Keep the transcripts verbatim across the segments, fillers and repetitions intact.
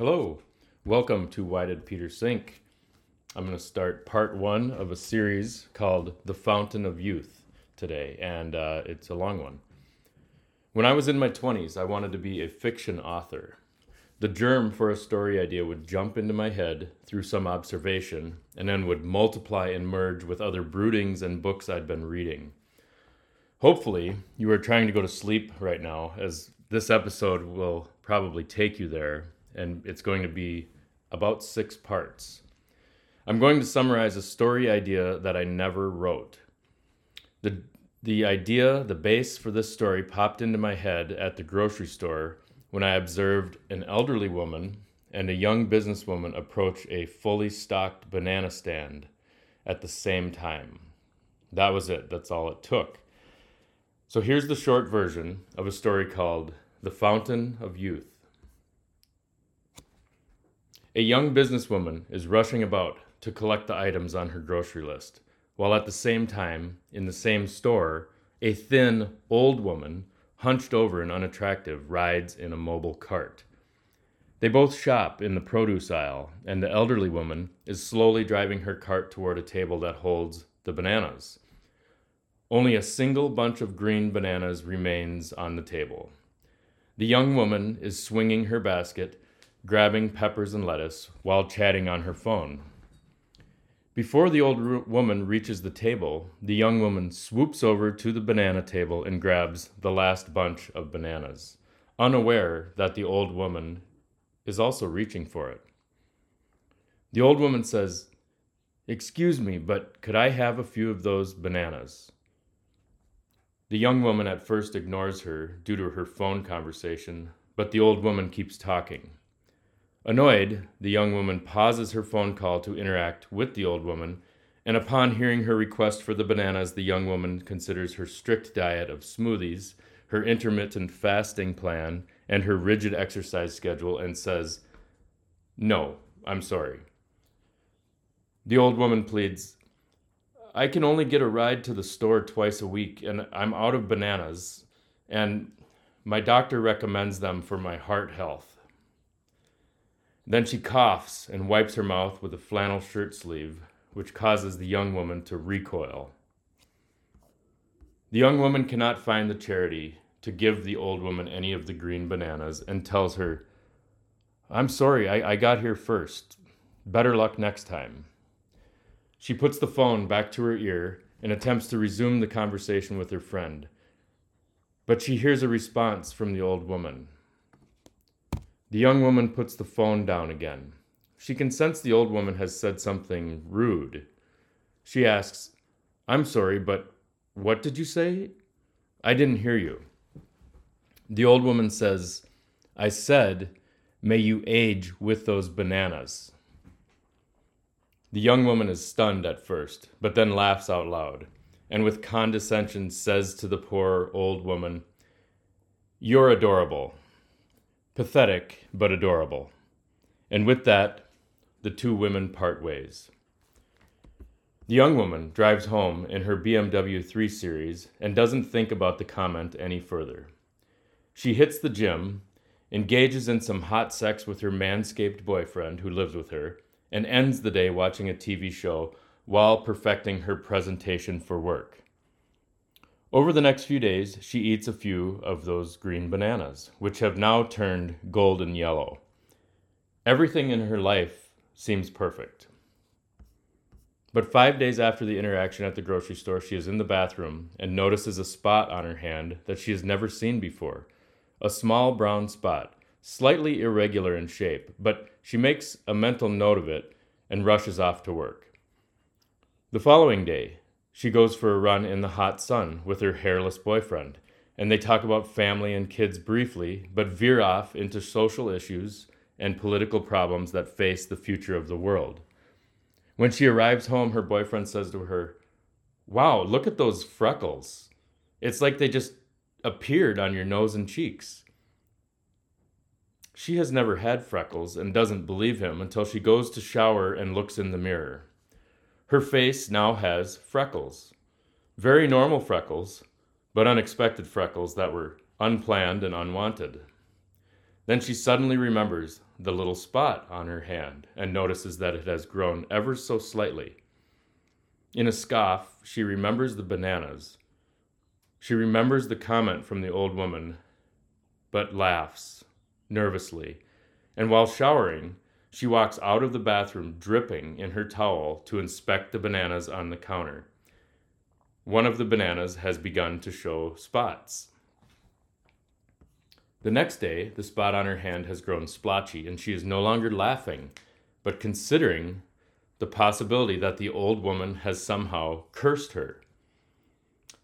Hello, welcome to Why Did Peter Sink? I'm going to start part one of a series called The Fountain of Youth today, and uh, it's a long one. When I was in my twenties, I wanted to be a fiction author. The germ for a story idea would jump into my head through some observation, and then would multiply and merge with other broodings and books I'd been reading. Hopefully, you are trying to go to sleep right now, as this episode will probably take you there, and it's going to be about six parts. I'm going to summarize a story idea that I never wrote. The, the idea, the base for this story, popped into my head at the grocery store when I observed an elderly woman and a young businesswoman approach a fully stocked banana stand at the same time. That was it. That's all it took. So here's the short version of a story called The Fountain of Youth. A young businesswoman is rushing about to collect the items on her grocery list, while at the same time, in the same store, a thin, old woman, hunched over and unattractive, rides in a mobile cart. They both shop in the produce aisle, and the elderly woman is slowly driving her cart toward a table that holds the bananas. Only a single bunch of green bananas remains on the table. The young woman is swinging her basket, grabbing peppers and lettuce while chatting on her phone. Before the old ro- woman reaches the table, the young woman swoops over to the banana table and grabs the last bunch of bananas, unaware that the old woman is also reaching for it. The old woman says, "Excuse me, but could I have a few of those bananas?" The young woman at first ignores her due to her phone conversation, but the old woman keeps talking. Annoyed, the young woman pauses her phone call to interact with the old woman, and upon hearing her request for the bananas, the young woman considers her strict diet of smoothies, her intermittent fasting plan, and her rigid exercise schedule, and says, "No, I'm sorry." The old woman pleads, "I can only get a ride to the store twice a week, and I'm out of bananas, and my doctor recommends them for my heart health." Then she coughs and wipes her mouth with a flannel shirt sleeve, which causes the young woman to recoil. The young woman cannot find the charity to give the old woman any of the green bananas and tells her, "I'm sorry, I, I got here first. Better luck next time." She puts the phone back to her ear and attempts to resume the conversation with her friend, but she hears a response from the old woman. The young woman puts the phone down again. She can sense the old woman has said something rude. She asks, "I'm sorry, but what did you say? I didn't hear you." The old woman says, "I said, may you age with those bananas." The young woman is stunned at first, but then laughs out loud, and with condescension says to the poor old woman, "You're adorable. Pathetic, but adorable." And with that, the two women part ways. The young woman drives home in her B M W three series and doesn't think about the comment any further. She hits the gym, engages in some hot sex with her manscaped boyfriend who lives with her, and ends the day watching a T V show while perfecting her presentation for work. Over the next few days, she eats a few of those green bananas, which have now turned golden yellow. Everything in her life seems perfect. But five days after the interaction at the grocery store, she is in the bathroom and notices a spot on her hand that she has never seen before. A small brown spot, slightly irregular in shape, but she makes a mental note of it and rushes off to work. The following day, she goes for a run in the hot sun with her hairless boyfriend, and they talk about family and kids briefly, but veer off into social issues and political problems that face the future of the world. When she arrives home, her boyfriend says to her, "Wow, look at those freckles. It's like they just appeared on your nose and cheeks." She has never had freckles and doesn't believe him until she goes to shower and looks in the mirror. Her face now has freckles. Very normal freckles, but unexpected freckles that were unplanned and unwanted. Then she suddenly remembers the little spot on her hand and notices that it has grown ever so slightly. In a scoff, she remembers the bananas. She remembers the comment from the old woman, but laughs nervously. And while showering, she walks out of the bathroom dripping in her towel to inspect the bananas on the counter. One of the bananas has begun to show spots. The next day, the spot on her hand has grown splotchy, and she is no longer laughing, but considering the possibility that the old woman has somehow cursed her.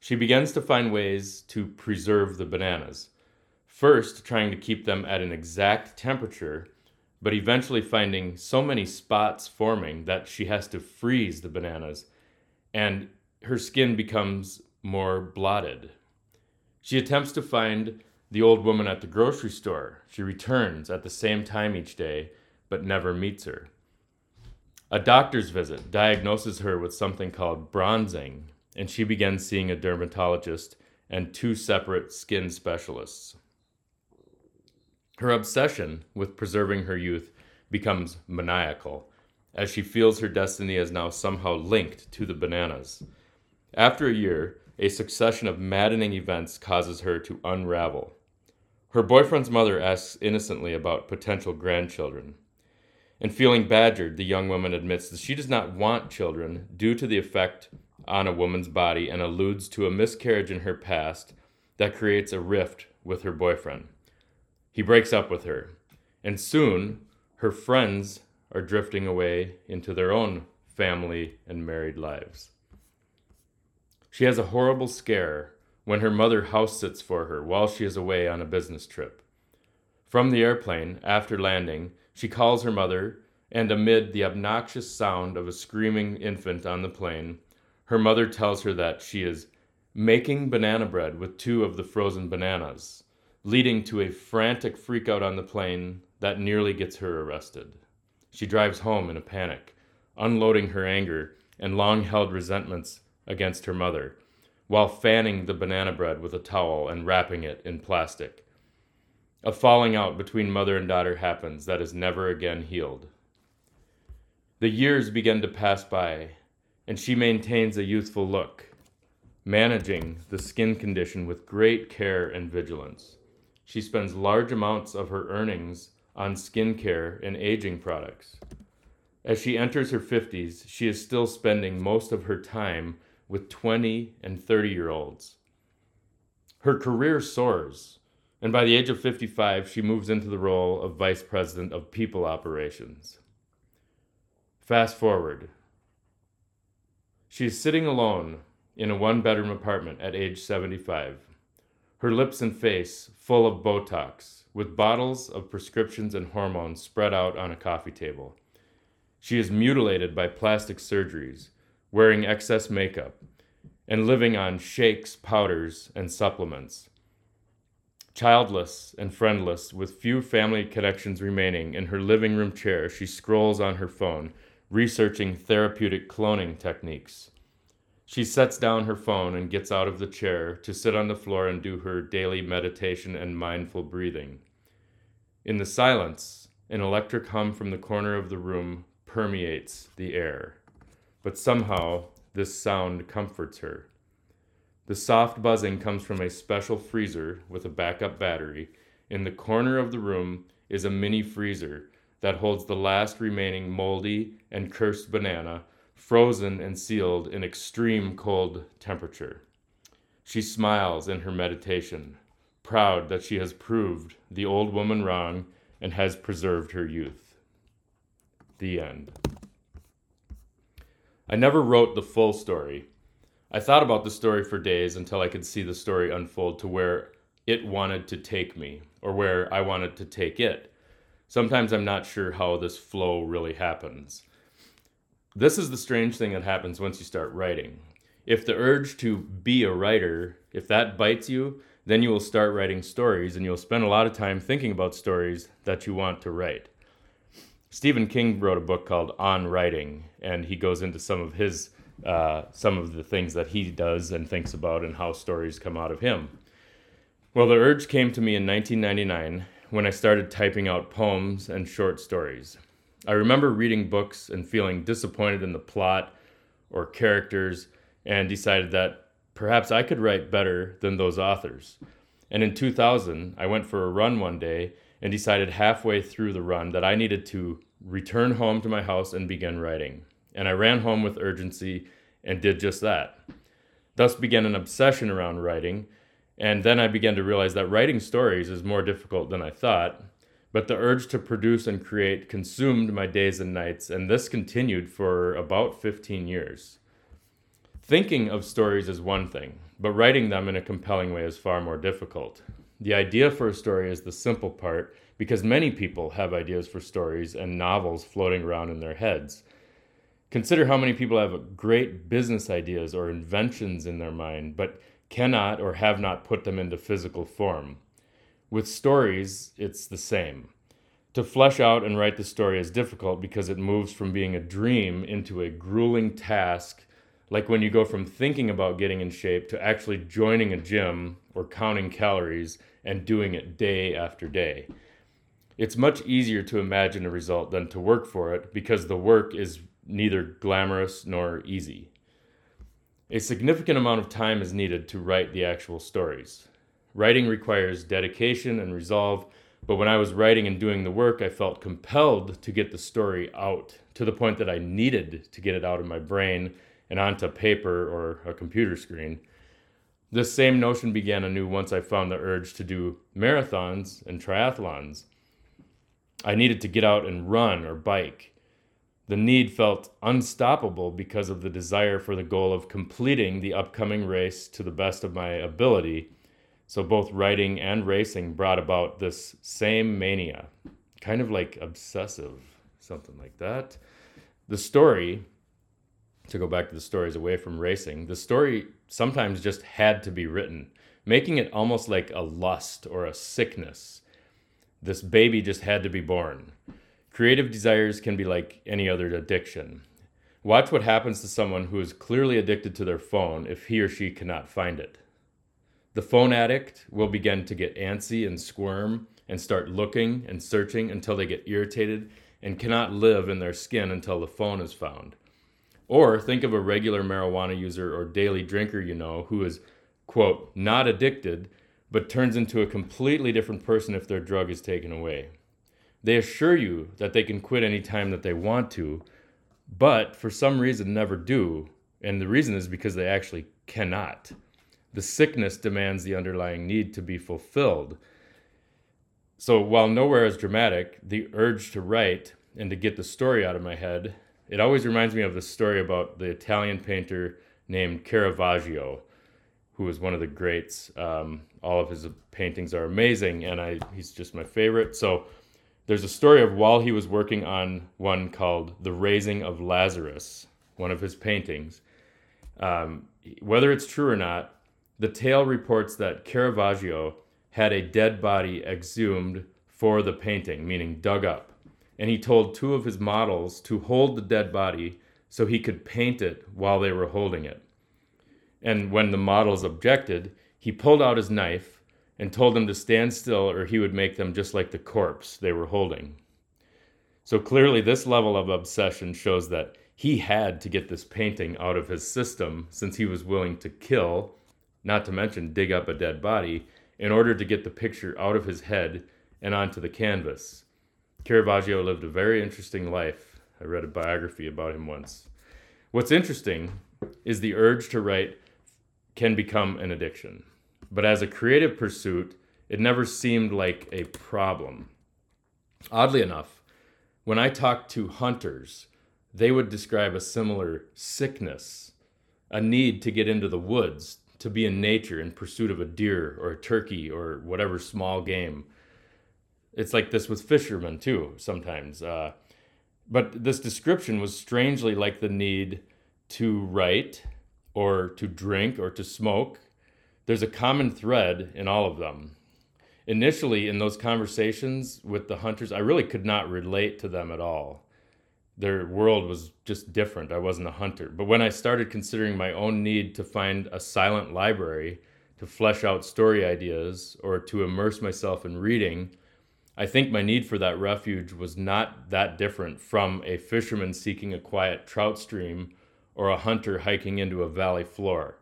She begins to find ways to preserve the bananas, first trying to keep them at an exact temperature, but eventually finding so many spots forming that she has to freeze the bananas, and her skin becomes more blotted. She attempts to find the old woman at the grocery store. She returns at the same time each day, but never meets her. A doctor's visit diagnoses her with something called bronzing, and she begins seeing a dermatologist and two separate skin specialists. Her obsession with preserving her youth becomes maniacal, as she feels her destiny is now somehow linked to the bananas. After a year, a succession of maddening events causes her to unravel. Her boyfriend's mother asks innocently about potential grandchildren. And feeling badgered, the young woman admits that she does not want children due to the effect on a woman's body, and alludes to a miscarriage in her past that creates a rift with her boyfriend. He breaks up with her, and soon her friends are drifting away into their own family and married lives. She has a horrible scare when her mother house sits for her while she is away on a business trip. From the airplane, after landing, she calls her mother, and amid the obnoxious sound of a screaming infant on the plane, her mother tells her that she is making banana bread with two of the frozen bananas, leading to a frantic freakout on the plane that nearly gets her arrested. She drives home in a panic, unloading her anger and long-held resentments against her mother, while fanning the banana bread with a towel and wrapping it in plastic. A falling out between mother and daughter happens that is never again healed. The years begin to pass by, and she maintains a youthful look, managing the skin condition with great care and vigilance. She spends large amounts of her earnings on skincare and aging products. As she enters her fifties, she is still spending most of her time with twenty and thirty-year-olds. Her career soars, and by the age of fifty-five, she moves into the role of Vice President of People Operations. Fast forward. She is sitting alone in a one-bedroom apartment at age seventy-five, her lips and face full of Botox, with bottles of prescriptions and hormones spread out on a coffee table. She is mutilated by plastic surgeries, wearing excess makeup, and living on shakes, powders, and supplements. Childless and friendless, with few family connections remaining, in her living room chair, she scrolls on her phone, researching therapeutic cloning techniques. She sets down her phone and gets out of the chair to sit on the floor and do her daily meditation and mindful breathing. In the silence, an electric hum from the corner of the room permeates the air, but somehow this sound comforts her. The soft buzzing comes from a special freezer with a backup battery. In the corner of the room is a mini freezer that holds the last remaining moldy and cursed banana, frozen and sealed in extreme cold temperature. She smiles in her meditation, proud that she has proved the old woman wrong and has preserved her youth. The end. I never wrote the full story. I thought about the story for days until I could see the story unfold to where it wanted to take me, or where I wanted to take it. Sometimes I'm not sure how this flow really happens. This is the strange thing that happens once you start writing. If the urge to be a writer, if that bites you, then you will start writing stories, and you'll spend a lot of time thinking about stories that you want to write. Stephen King wrote a book called On Writing, and he goes into some of his Uh, some of the things that he does and thinks about and how stories come out of him. Well, the urge came to me in nineteen ninety-nine when I started typing out poems and short stories. I remember reading books and feeling disappointed in the plot or characters and decided that perhaps I could write better than those authors. And in two thousand, I went for a run one day and decided halfway through the run that I needed to return home to my house and begin writing. And I ran home with urgency and did just that. Thus began an obsession around writing, and then I began to realize that writing stories is more difficult than I thought, but the urge to produce and create consumed my days and nights, and this continued for about fifteen years. Thinking of stories is one thing, but writing them in a compelling way is far more difficult. The idea for a story is the simple part, because many people have ideas for stories and novels floating around in their heads. Consider how many people have great business ideas or inventions in their mind, but cannot or have not put them into physical form. With stories, it's the same. To flesh out and write the story is difficult because it moves from being a dream into a grueling task, like when you go from thinking about getting in shape to actually joining a gym or counting calories and doing it day after day. It's much easier to imagine a result than to work for it because the work is neither glamorous nor easy. A significant amount of time is needed to write the actual stories. Writing requires dedication and resolve, but when I was writing and doing the work, I felt compelled to get the story out, to the point that I needed to get it out of my brain and onto paper or a computer screen. This same notion began anew once I found the urge to do marathons and triathlons. I needed to get out and run or bike. The need felt unstoppable because of the desire for the goal of completing the upcoming race to the best of my ability. So both writing and racing brought about this same mania, kind of like obsessive, something like that. The story, to go back to the stories away from racing, the story sometimes just had to be written, making it almost like a lust or a sickness. This baby just had to be born. Creative desires can be like any other addiction. Watch what happens to someone who is clearly addicted to their phone if he or she cannot find it. The phone addict will begin to get antsy and squirm and start looking and searching until they get irritated and cannot live in their skin until the phone is found. Or think of a regular marijuana user or daily drinker you know who is, quote, not addicted, but turns into a completely different person if their drug is taken away. They assure you that they can quit any time that they want to, but for some reason never do, and the reason is because they actually cannot. The sickness demands the underlying need to be fulfilled. So while nowhere is dramatic, the urge to write and to get the story out of my head, it always reminds me of the story about the Italian painter named Caravaggio, who was one of the greats. Um, all of his paintings are amazing, and I he's just my favorite. So there's a story of while he was working on one called The Raising of Lazarus, one of his paintings. Um, whether it's true or not, the tale reports that Caravaggio had a dead body exhumed for the painting, meaning dug up, and he told two of his models to hold the dead body so he could paint it while they were holding it. And when the models objected, he pulled out his knife and told them to stand still or he would make them just like the corpse they were holding. So clearly this level of obsession shows that he had to get this painting out of his system since he was willing to kill, not to mention dig up a dead body, in order to get the picture out of his head and onto the canvas. Caravaggio lived a very interesting life. I read a biography about him once. What's interesting is the urge to write can become an addiction. But as a creative pursuit, it never seemed like a problem. Oddly enough, when I talked to hunters, they would describe a similar sickness, a need to get into the woods, to be in nature in pursuit of a deer or a turkey or whatever small game. It's like this with fishermen too, sometimes. Uh, but this description was strangely like the need to write or to drink or to smoke. There's a common thread in all of them. Initially, in those conversations with the hunters, I really could not relate to them at all. Their world was just different. I wasn't a hunter. But when I started considering my own need to find a silent library, to flesh out story ideas, or to immerse myself in reading, I think my need for that refuge was not that different from a fisherman seeking a quiet trout stream or a hunter hiking into a valley floor.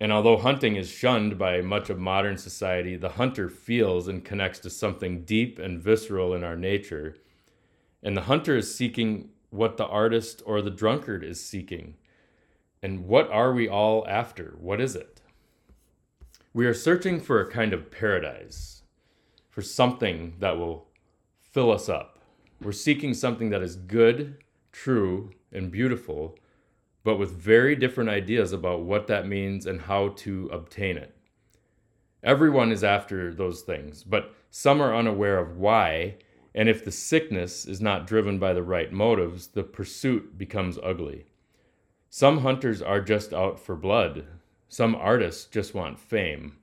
And although hunting is shunned by much of modern society, the hunter feels and connects to something deep and visceral in our nature. And the hunter is seeking what the artist or the drunkard is seeking. And what are we all after? What is it? We are searching for a kind of paradise, for something that will fill us up. We're seeking something that is good, true, and beautiful, but with very different ideas about what that means and how to obtain it. Everyone is after those things, but some are unaware of why, and if the sickness is not driven by the right motives, the pursuit becomes ugly. Some hunters are just out for blood. Some artists just want fame.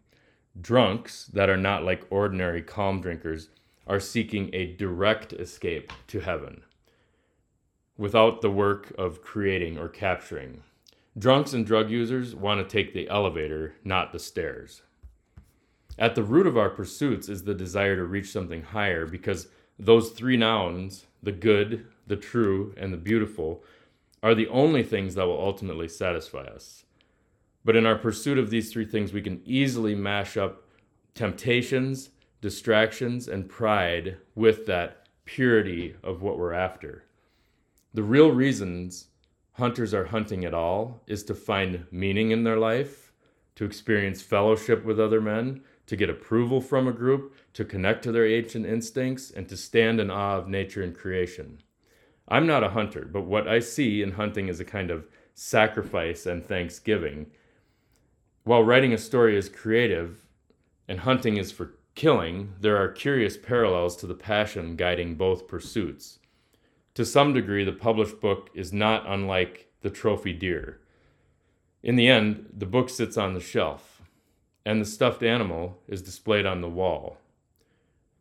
Drunks that are not like ordinary calm drinkers are seeking a direct escape to heaven, without the work of creating or capturing. Drunks and drug users want to take the elevator, not the stairs. At the root of our pursuits is the desire to reach something higher, because those three nouns, the good, the true, and the beautiful, are the only things that will ultimately satisfy us. But in our pursuit of these three things, we can easily mash up temptations, distractions, and pride with that purity of what we're after. The real reasons hunters are hunting at all is to find meaning in their life, to experience fellowship with other men, to get approval from a group, to connect to their ancient instincts, and to stand in awe of nature and creation. I'm not a hunter, but what I see in hunting is a kind of sacrifice and thanksgiving. While writing a story is creative and hunting is for killing, there are curious parallels to the passion guiding both pursuits. To some degree, the published book is not unlike the trophy deer. In the end, the book sits on the shelf, and the stuffed animal is displayed on the wall.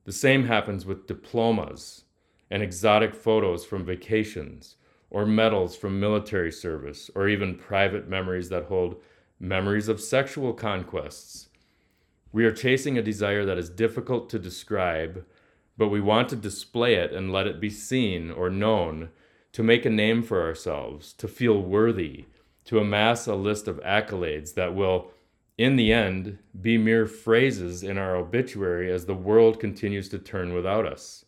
The same happens with diplomas and exotic photos from vacations, or medals from military service, or even private memories that hold memories of sexual conquests. We are chasing a desire that is difficult to describe, but we want to display it and let it be seen or known, to make a name for ourselves, to feel worthy, to amass a list of accolades that will, in the end, be mere phrases in our obituary as the world continues to turn without us.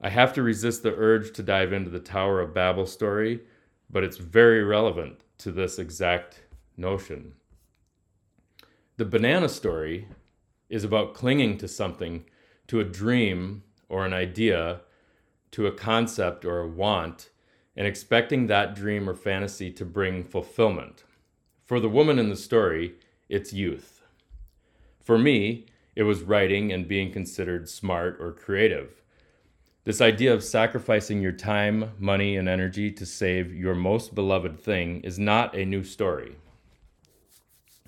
I have to resist the urge to dive into the Tower of Babel story, but it's very relevant to this exact notion. The banana story is about clinging to something, to a dream or an idea, to a concept or a want, and expecting that dream or fantasy to bring fulfillment. For the woman in the story, it's youth. For me, it was writing and being considered smart or creative. This idea of sacrificing your time, money, and energy to save your most beloved thing is not a new story.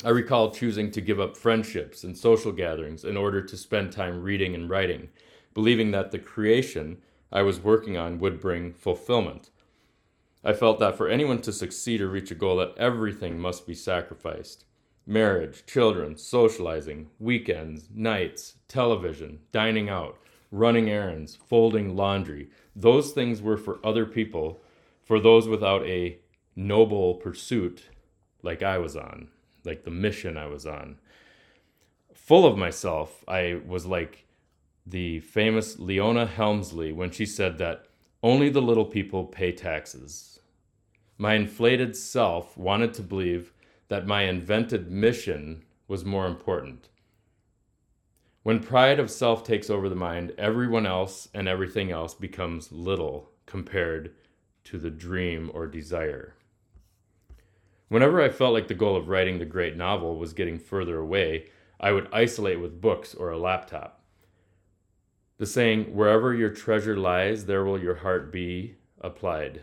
I recall choosing to give up friendships and social gatherings in order to spend time reading and writing, believing that the creation I was working on would bring fulfillment. I felt that for anyone to succeed or reach a goal, that everything must be sacrificed. Marriage, children, socializing, weekends, nights, television, dining out, running errands, folding laundry. Those things were for other people, for those without a noble pursuit like I was on. Like the mission I was on. Full of myself, I was like the famous Leona Helmsley when she said that only the little people pay taxes. My inflated self wanted to believe that my invented mission was more important. When pride of self takes over the mind, everyone else and everything else becomes little compared to the dream or desire. Whenever I felt like the goal of writing the great novel was getting further away, I would isolate with books or a laptop. The saying, wherever your treasure lies, there will your heart be, applied.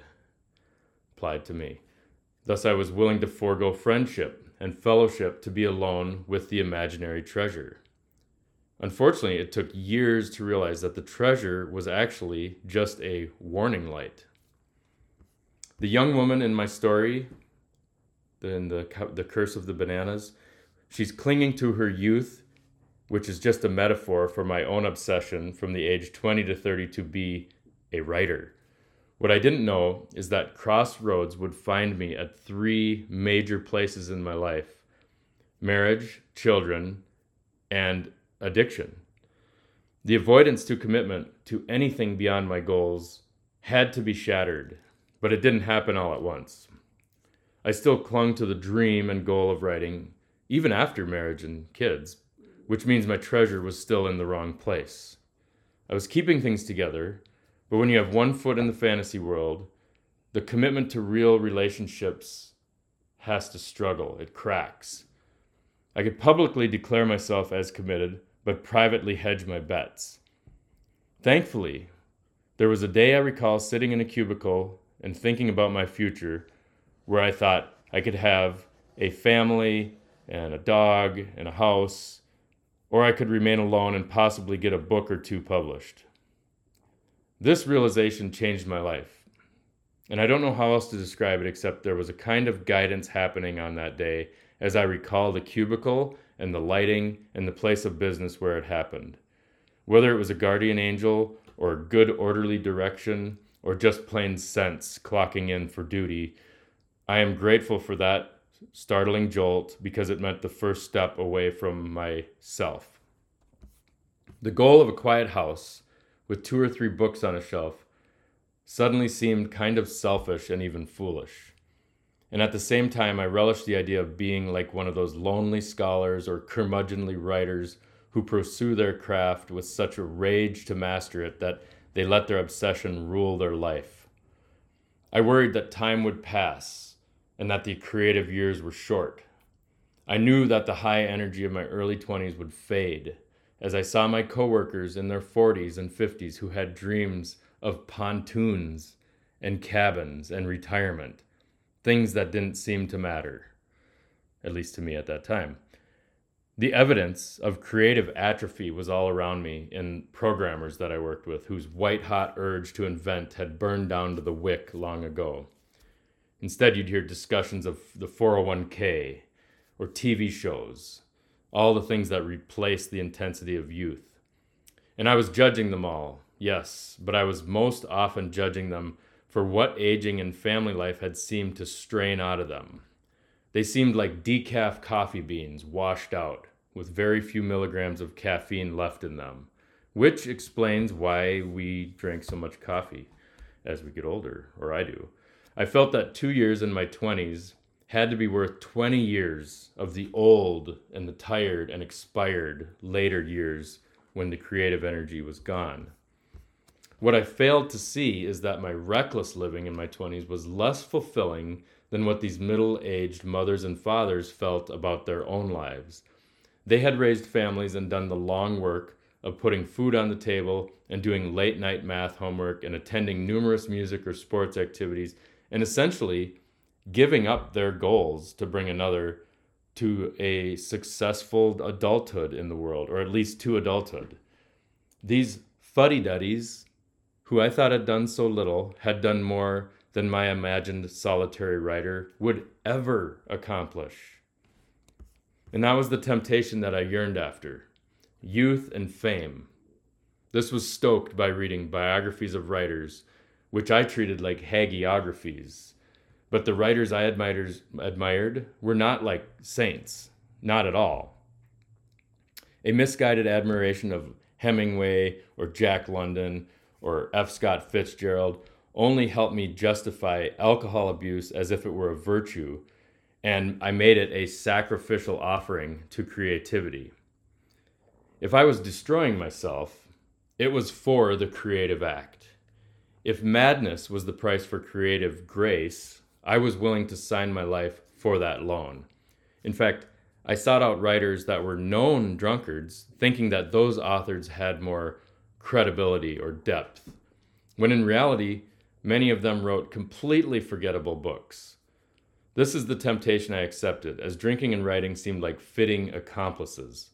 Applied to me. Thus I was willing to forego friendship and fellowship to be alone with the imaginary treasure. Unfortunately, it took years to realize that the treasure was actually just a warning light. The young woman in my story, in the, the Curse of the Bananas, she's clinging to her youth which is just a metaphor for my own obsession from the age twenty to thirty to be a writer. What I didn't know is that crossroads would find me at three major places in my life: marriage, children, and addiction. The avoidance to commitment to anything beyond my goals had to be shattered, but it didn't happen all at once. I still clung to the dream and goal of writing, even after marriage and kids, which means my treasure was still in the wrong place. I was keeping things together, but when you have one foot in the fantasy world, the commitment to real relationships has to struggle. It cracks. I could publicly declare myself as committed, but privately hedge my bets. Thankfully, there was a day I recall sitting in a cubicle and thinking about my future, where I thought I could have a family and a dog and a house, or I could remain alone and possibly get a book or two published. This realization changed my life, and I don't know how else to describe it except there was a kind of guidance happening on that day as I recall the cubicle and the lighting and the place of business where it happened. Whether it was a guardian angel or good orderly direction or just plain sense clocking in for duty, I am grateful for that startling jolt because it meant the first step away from myself. The goal of a quiet house with two or three books on a shelf suddenly seemed kind of selfish and even foolish. And at the same time, I relished the idea of being like one of those lonely scholars or curmudgeonly writers who pursue their craft with such a rage to master it that they let their obsession rule their life. I worried that time would pass and that the creative years were short. I knew that the high energy of my early twenties would fade as I saw my coworkers in their forties and fifties who had dreams of pontoons and cabins and retirement, things that didn't seem to matter, at least to me at that time. The evidence of creative atrophy was all around me in programmers that I worked with whose white-hot urge to invent had burned down to the wick long ago. Instead, you'd hear discussions of the four oh one k or T V shows, all the things that replace the intensity of youth. And I was judging them all, yes, but I was most often judging them for what aging and family life had seemed to strain out of them. They seemed like decaf coffee beans washed out with very few milligrams of caffeine left in them, which explains why we drink so much coffee as we get older, or I do. I felt that two years in my twenties had to be worth twenty years of the old and the tired and expired later years when the creative energy was gone. What I failed to see is that my reckless living in my twenties was less fulfilling than what these middle-aged mothers and fathers felt about their own lives. They had raised families and done the long work of putting food on the table and doing late-night math homework and attending numerous music or sports activities and essentially giving up their goals to bring another to a successful adulthood in the world, or at least to adulthood. These fuddy-duddies, who I thought had done so little, had done more than my imagined solitary writer would ever accomplish. And that was the temptation that I yearned after: youth and fame. This was stoked by reading biographies of writers, which I treated like hagiographies. But the writers I admired, admired were not like saints, not at all. A misguided admiration of Hemingway or Jack London or F. Scott Fitzgerald only helped me justify alcohol abuse as if it were a virtue, and I made it a sacrificial offering to creativity. If I was destroying myself, it was for the creative act. If madness was the price for creative grace, I was willing to sign my life for that loan. In fact, I sought out writers that were known drunkards, thinking that those authors had more credibility or depth, when in reality, many of them wrote completely forgettable books. This is the temptation I accepted, as drinking and writing seemed like fitting accomplices.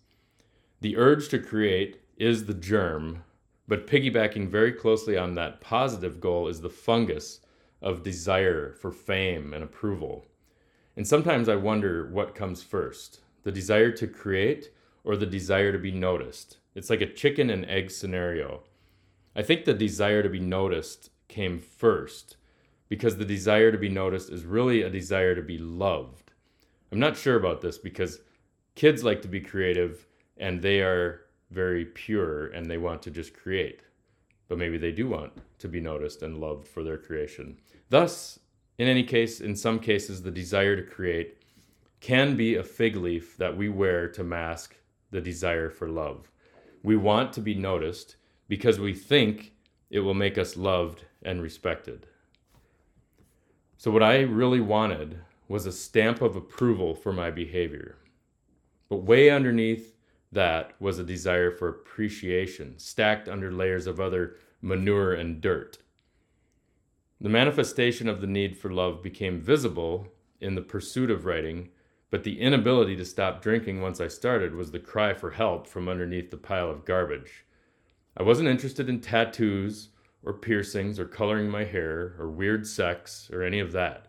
The urge to create is the germ, but piggybacking very closely on that positive goal is the fungus of desire for fame and approval. And sometimes I wonder what comes first, the desire to create or the desire to be noticed. It's like a chicken and egg scenario. I think the desire to be noticed came first, because the desire to be noticed is really a desire to be loved. I'm not sure about this because kids like to be creative and they are very pure and they want to just create. But maybe they do want to be noticed and loved for their creation. Thus, in any case, in some cases, the desire to create can be a fig leaf that we wear to mask the desire for love. We want to be noticed because we think it will make us loved and respected. So what I really wanted was a stamp of approval for my behavior. But way underneath that was a desire for appreciation, stacked under layers of other manure and dirt. The manifestation of the need for love became visible in the pursuit of writing, but the inability to stop drinking once I started was the cry for help from underneath the pile of garbage. I wasn't interested in tattoos or piercings or coloring my hair or weird sex or any of that.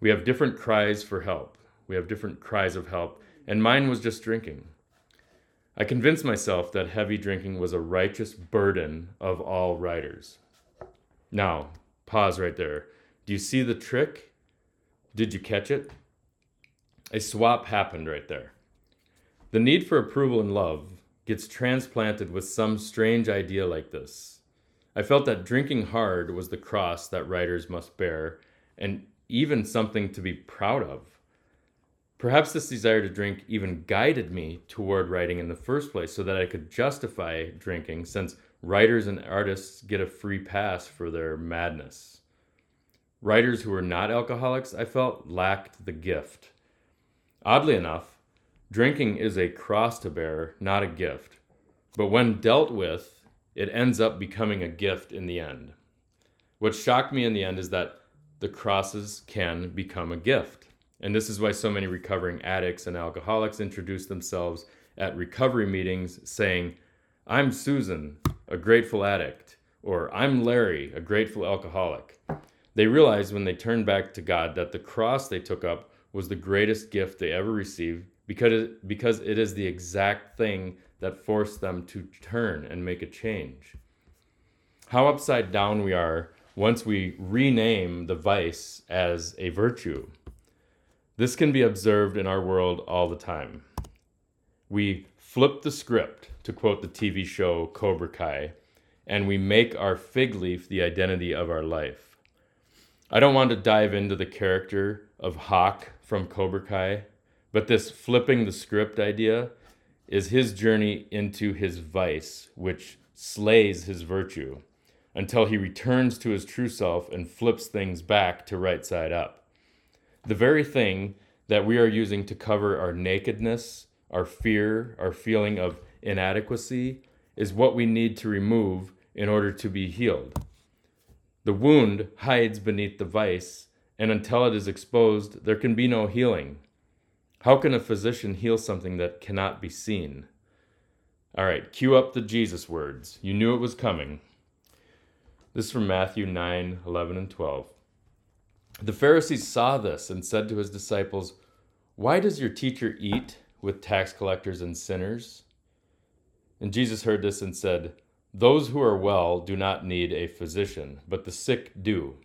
We have different cries for help. We have different cries of help, and mine was just drinking. I convinced myself that heavy drinking was a righteous burden of all writers. Now, pause right there. Do you see the trick? Did you catch it? A swap happened right there. The need for approval and love gets transplanted with some strange idea like this. I felt that drinking hard was the cross that writers must bear, and even something to be proud of. Perhaps this desire to drink even guided me toward writing in the first place so that I could justify drinking, since writers and artists get a free pass for their madness. Writers who were not alcoholics, I felt, lacked the gift. Oddly enough, drinking is a cross to bear, not a gift. But when dealt with, it ends up becoming a gift in the end. What shocked me in the end is that the crosses can become a gift. And this is why so many recovering addicts and alcoholics introduce themselves at recovery meetings saying, "I'm Susan, a grateful addict," or "I'm Larry, a grateful alcoholic." They realize when they turn back to God that the cross they took up was the greatest gift they ever received, because it, because it is the exact thing that forced them to turn and make a change. How upside down we are once we rename the vice as a virtue. This can be observed in our world all the time. We flip the script, to quote the T V show Cobra Kai, and we make our fig leaf the identity of our life. I don't want to dive into the character of Hawk from Cobra Kai, but this flipping the script idea is his journey into his vice, which slays his virtue, until he returns to his true self and flips things back to right side up. The very thing that we are using to cover our nakedness, our fear, our feeling of inadequacy, is what we need to remove in order to be healed. The wound hides beneath the vice, and until it is exposed, there can be no healing. How can a physician heal something that cannot be seen? All right, cue up the Jesus words. You knew it was coming. This is from Matthew nine, eleven, and twelve. The Pharisees saw this and said to his disciples, "Why does your teacher eat with tax collectors and sinners?" And Jesus heard this and said, "Those who are well do not need a physician, but the sick do.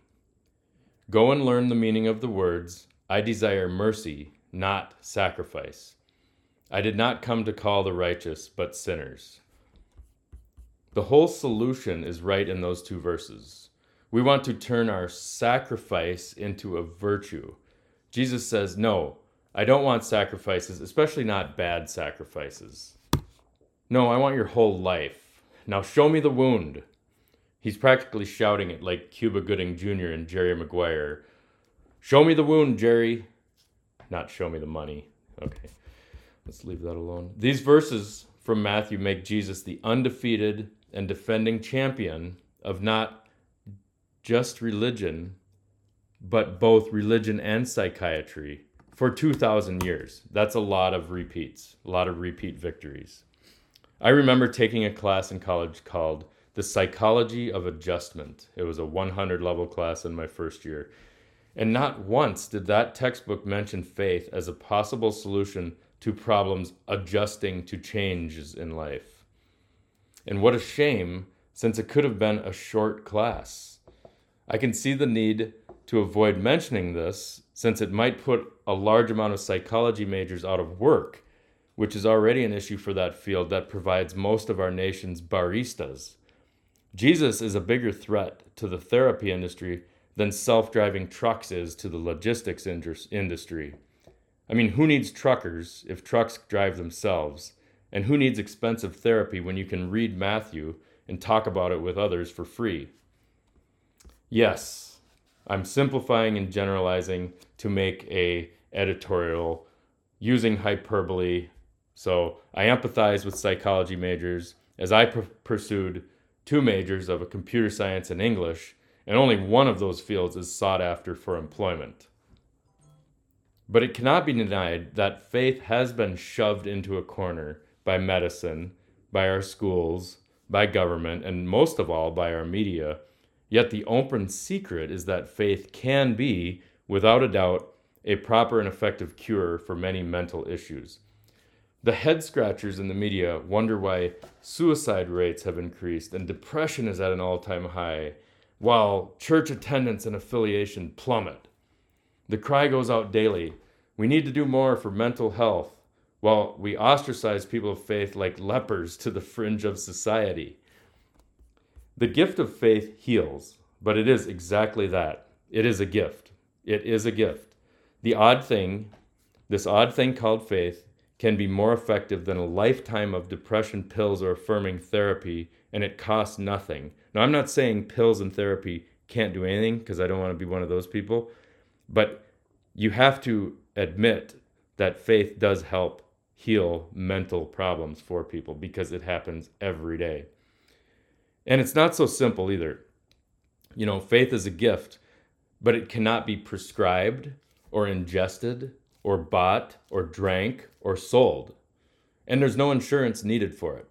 Go and learn the meaning of the words, 'I desire mercy, not sacrifice.' I did not come to call the righteous, but sinners." The whole solution is right in those two verses. We want to turn our sacrifice into a virtue. Jesus says, "No, I don't want sacrifices, especially not bad sacrifices. No, I want your whole life. Now show me the wound." He's practically shouting it like Cuba Gooding Junior and Jerry Maguire. "Show me the wound, Jerry." Not "show me the money." Okay, let's leave that alone. These verses from Matthew make Jesus the undefeated and defending champion of not just religion, but both religion and psychiatry for two thousand years. That's a lot of repeats, a lot of repeat victories. I remember taking a class in college called The Psychology of Adjustment. It was a one hundred level class in my first year. And not once did that textbook mention faith as a possible solution to problems adjusting to changes in life. And what a shame, since it could have been a short class. I can see the need to avoid mentioning this, since it might put a large amount of psychology majors out of work, which is already an issue for that field that provides most of our nation's baristas. Jesus is a bigger threat to the therapy industry than self-driving trucks is to the logistics industry. I mean, who needs truckers if trucks drive themselves? And who needs expensive therapy when you can read Matthew and talk about it with others for free? Yes, I'm simplifying and generalizing to make a editorial using hyperbole. So I empathize with psychology majors as I pr- pursued two majors of a computer science and English, and only one of those fields is sought after for employment. But it cannot be denied that faith has been shoved into a corner by medicine, by our schools, by government, and most of all by our media. Yet the open secret is that faith can be, without a doubt, a proper and effective cure for many mental issues. The head-scratchers in the media wonder why suicide rates have increased and depression is at an all-time high, while church attendance and affiliation plummet. The cry goes out daily, we need to do more for mental health, while we ostracize people of faith like lepers to the fringe of society. The gift of faith heals, but it is exactly that. It is a gift. It is a gift. The odd thing, this odd thing called faith, can be more effective than a lifetime of depression pills or affirming therapy, and it costs nothing. Now, I'm not saying pills and therapy can't do anything, because I don't want to be one of those people, but you have to admit that faith does help heal mental problems for people, because it happens every day. And it's not so simple either. You know, faith is a gift, but it cannot be prescribed or ingested or bought, or drank, or sold. And there's no insurance needed for it.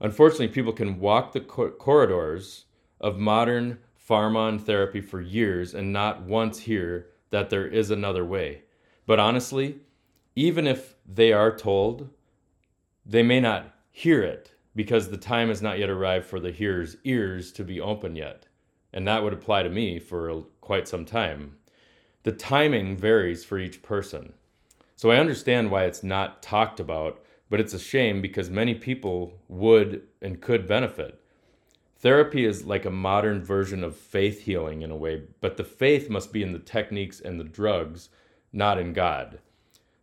Unfortunately, people can walk the cor- corridors of modern pharma and therapy for years and not once hear that there is another way. But honestly, even if they are told, they may not hear it because the time has not yet arrived for the hearer's ears to be open yet. And that would apply to me for quite some time. The timing varies for each person. So I understand why it's not talked about, but it's a shame because many people would and could benefit. Therapy is like a modern version of faith healing in a way, but the faith must be in the techniques and the drugs, not in God.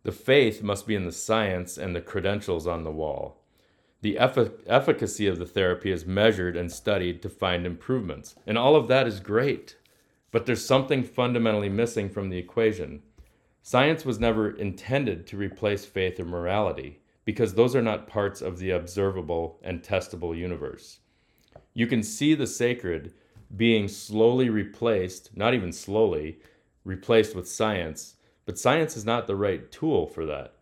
The faith must be in the science and the credentials on the wall. The effic- efficacy of the therapy is measured and studied to find improvements, and all of that is great. But there's something fundamentally missing from the equation. Science was never intended to replace faith or morality, because those are not parts of the observable and testable universe. You can see the sacred being slowly replaced, not even slowly, replaced with science, but science is not the right tool for that.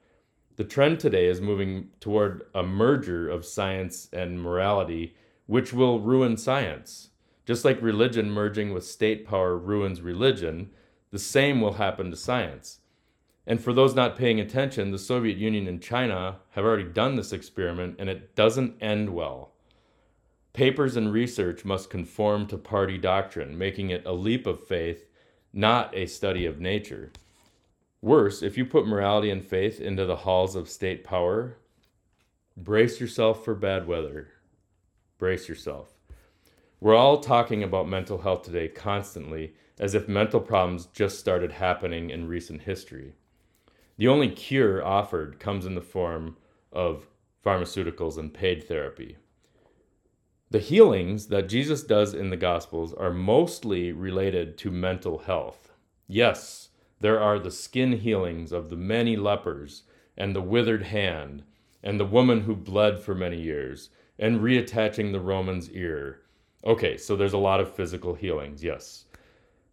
The trend today is moving toward a merger of science and morality, which will ruin science. Just like religion merging with state power ruins religion, the same will happen to science. And for those not paying attention, the Soviet Union and China have already done this experiment, and it doesn't end well. Papers and research must conform to party doctrine, making it a leap of faith, not a study of nature. Worse, if you put morality and faith into the halls of state power, brace yourself for bad weather. Brace yourself. We're all talking about mental health today constantly, as if mental problems just started happening in recent history. The only cure offered comes in the form of pharmaceuticals and paid therapy. The healings that Jesus does in the Gospels are mostly related to mental health. Yes, there are the skin healings of the many lepers, and the withered hand, and the woman who bled for many years, and reattaching the Roman's ear. Okay, so there's a lot of physical healings, yes.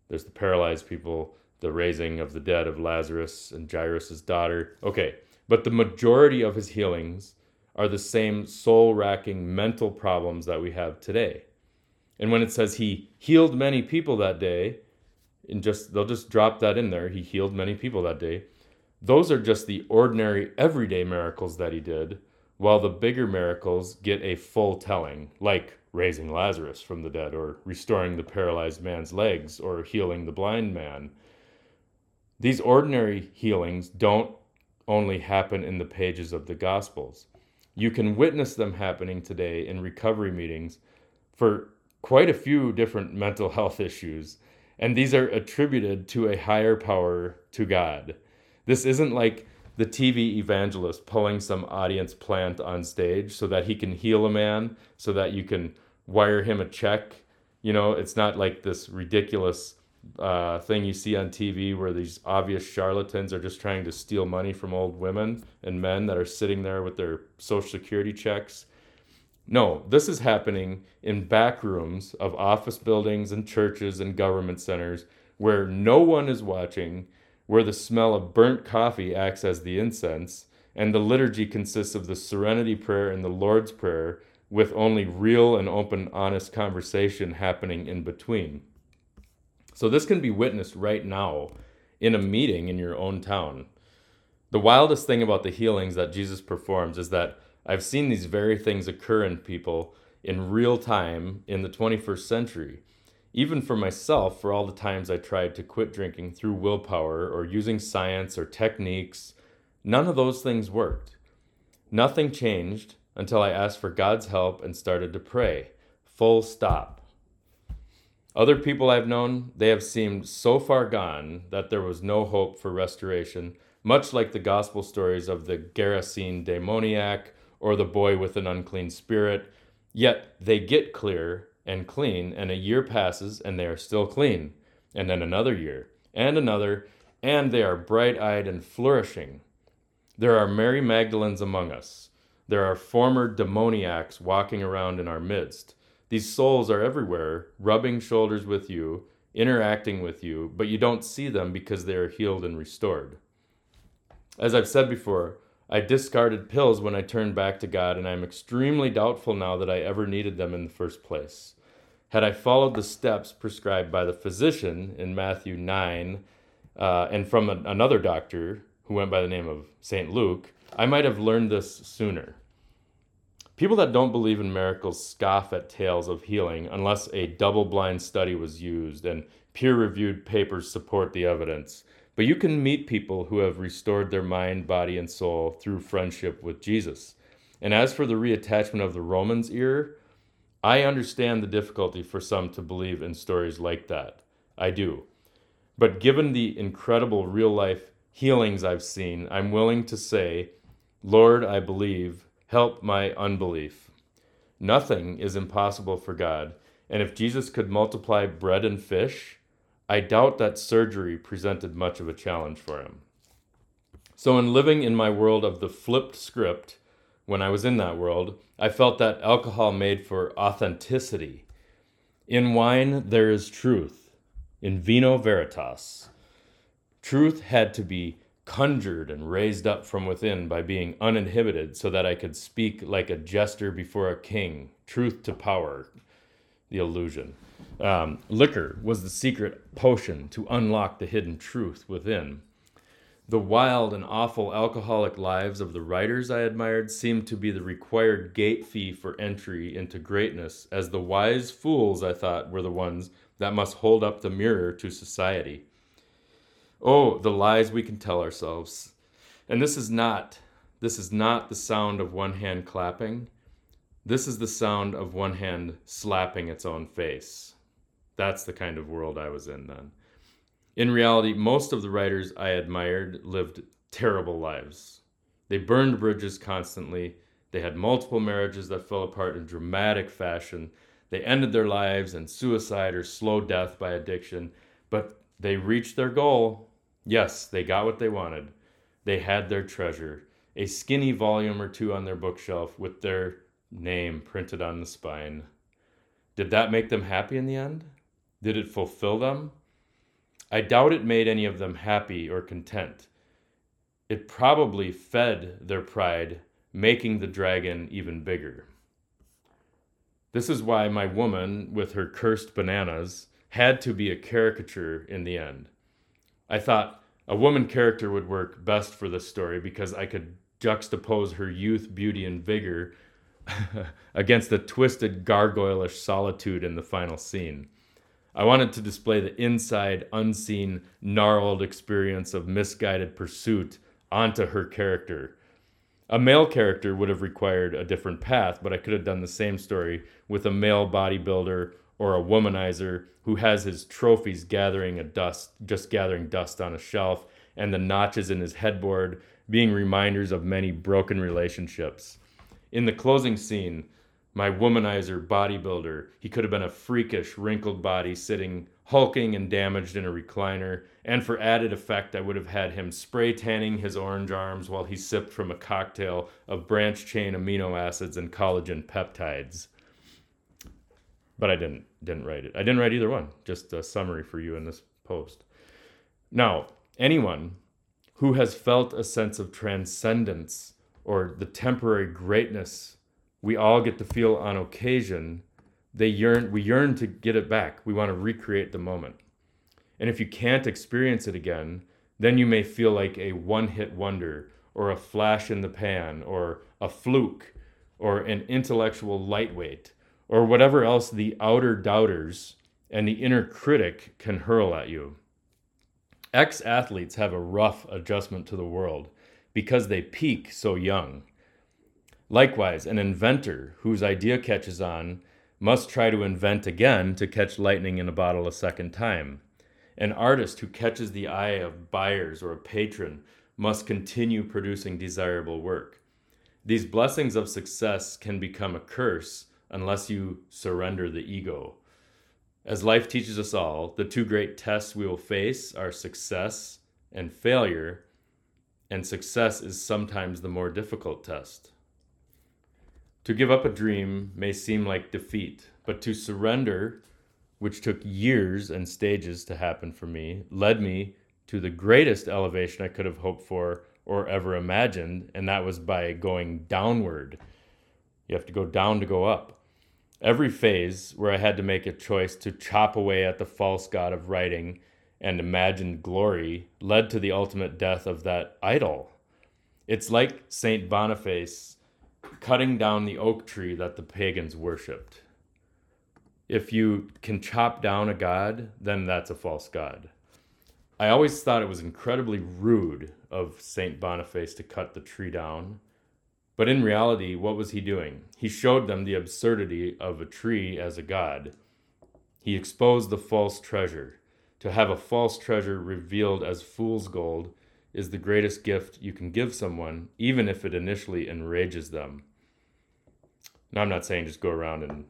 There's the paralyzed people, the raising of the dead of Lazarus and Jairus' daughter. Okay, but the majority of his healings are the same soul-racking mental problems that we have today. And when it says he healed many people that day, and just they'll just drop that in there, he healed many people that day, Those are just the ordinary, everyday miracles that he did, while the bigger miracles get a full telling, like raising Lazarus from the dead, or restoring the paralyzed man's legs, or healing the blind man. These ordinary healings don't only happen in the pages of the Gospels. You can witness them happening today in recovery meetings for quite a few different mental health issues, and these are attributed to a higher power, to God. This isn't like the T V evangelist pulling some audience plant on stage so that he can heal a man, so that you can wire him a check. You know, it's not like this ridiculous uh, thing you see on T V where these obvious charlatans are just trying to steal money from old women and men that are sitting there with their Social Security checks. No, this is happening in back rooms of office buildings and churches and government centers where no one is watching, where the smell of burnt coffee acts as the incense, and the liturgy consists of the Serenity Prayer and the Lord's Prayer, with only real and open, honest conversation happening in between. So this can be witnessed right now in a meeting in your own town. The wildest thing about the healings that Jesus performs is that I've seen these very things occur in people in real time in the twenty-first century. Even for myself, for all the times I tried to quit drinking through willpower or using science or techniques, none of those things worked. Nothing changed until I asked for God's help and started to pray. Full stop. Other people I've known, they have seemed so far gone that there was no hope for restoration, much like the gospel stories of the Gerasene demoniac or the boy with an unclean spirit, yet they get clear and clean, and a year passes and they are still clean, and then another year and another, and they are bright-eyed and flourishing. There are Mary Magdalenes among us. There are former demoniacs walking around in our midst. These souls are everywhere, rubbing shoulders with you, interacting with you, but you don't see them because they are healed and restored. As I've said before, I discarded pills when I turned back to God, and I'm extremely doubtful now that I ever needed them in the first place. Had I followed the steps prescribed by the physician in Matthew nine, uh, and from a, another doctor who went by the name of Saint Luke, I might have learned this sooner. People that don't believe in miracles scoff at tales of healing unless a double-blind study was used and peer-reviewed papers support the evidence. But you can meet people who have restored their mind, body, and soul through friendship with Jesus. And as for the reattachment of the Romans' ear, I understand the difficulty for some to believe in stories like that. I do. But given the incredible real-life healings I've seen, I'm willing to say, Lord, I believe, help my unbelief. Nothing is impossible for God. And if Jesus could multiply bread and fish, I doubt that surgery presented much of a challenge for him. So in living in my world of the flipped script, when I was in that world, I felt that alcohol made for authenticity. In wine, there is truth. In vino veritas. Truth had to be conjured and raised up from within by being uninhibited so that I could speak like a jester before a king. Truth to power. The illusion. Um, liquor was the secret potion to unlock the hidden truth within. The wild and awful alcoholic lives of the writers I admired seemed to be the required gate fee for entry into greatness, as the wise fools, I thought, were the ones that must hold up the mirror to society. Oh, the lies we can tell ourselves. And this is not, this is not the sound of one hand clapping. This is the sound of one hand slapping its own face. That's the kind of world I was in then. In reality, most of the writers I admired lived terrible lives. They burned bridges constantly. They had multiple marriages that fell apart in dramatic fashion. They ended their lives in suicide or slow death by addiction. But they reached their goal. Yes, they got what they wanted. They had their treasure, a skinny volume or two on their bookshelf with their name printed on the spine. Did that make them happy in the end? Did it fulfill them? I doubt it made any of them happy or content. It probably fed their pride, making the dragon even bigger. This is why my woman, with her cursed bananas, had to be a caricature in the end. I thought, A woman character would work best for this story because I could juxtapose her youth, beauty, and vigor against the twisted gargoyle-ish solitude in the final scene. I wanted to display the inside, unseen, gnarled experience of misguided pursuit onto her character. A male character would have required a different path, but I could have done the same story with a male bodybuilder or a womanizer who has his trophies gathering a dust, just gathering dust on a shelf, and the notches in his headboard being reminders of many broken relationships. In the closing scene, my womanizer bodybuilder, he could have been a freakish, wrinkled body sitting, hulking and damaged in a recliner, and for added effect, I would have had him spray tanning his orange arms while he sipped from a cocktail of branch-chain amino acids and collagen peptides. But I didn't didn't write it. I didn't write either one, just a summary for you in this post. Now, anyone who has felt a sense of transcendence or the temporary greatness we all get to feel on occasion, they yearn, we yearn to get it back. We want to recreate the moment. And if you can't experience it again, then you may feel like a one-hit wonder or a flash in the pan or a fluke or an intellectual lightweight or whatever else the outer doubters and the inner critic can hurl at you. Ex-athletes have a rough adjustment to the world because they peak so young. Likewise, an inventor whose idea catches on must try to invent again to catch lightning in a bottle a second time. An artist who catches the eye of buyers or a patron must continue producing desirable work. These blessings of success can become a curse unless you surrender the ego. As life teaches us all, the two great tests we will face are success and failure, and success is sometimes the more difficult test. To give up a dream may seem like defeat, but to surrender, which took years and stages to happen for me, led me to the greatest elevation I could have hoped for or ever imagined, and that was by going downward. You have to go down to go up. Every phase where I had to make a choice to chop away at the false god of writing and imagined glory led to the ultimate death of that idol. It's like Saint Boniface cutting down the oak tree that the pagans worshipped. If you can chop down a god, then that's a false god. I always thought it was incredibly rude of Saint Boniface to cut the tree down, but in reality, what was he doing? He showed them the absurdity of a tree as a god. He exposed the false treasure. To have a false treasure revealed as fool's gold is the greatest gift you can give someone, even if it initially enrages them. Now, I'm not saying just go around and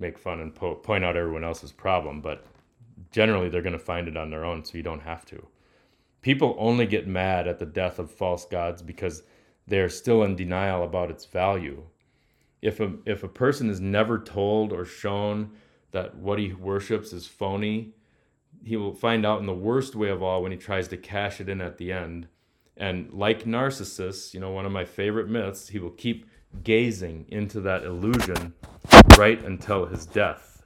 make fun and po- point out everyone else's problem, but generally they're going to find it on their own, so you don't have to. People only get mad at the death of false gods because they're still in denial about its value. If a, if a person is never told or shown that what he worships is phony, he will find out in the worst way of all when he tries to cash it in at the end. And like Narcissus, you know, one of my favorite myths, he will keep gazing into that illusion right until his death.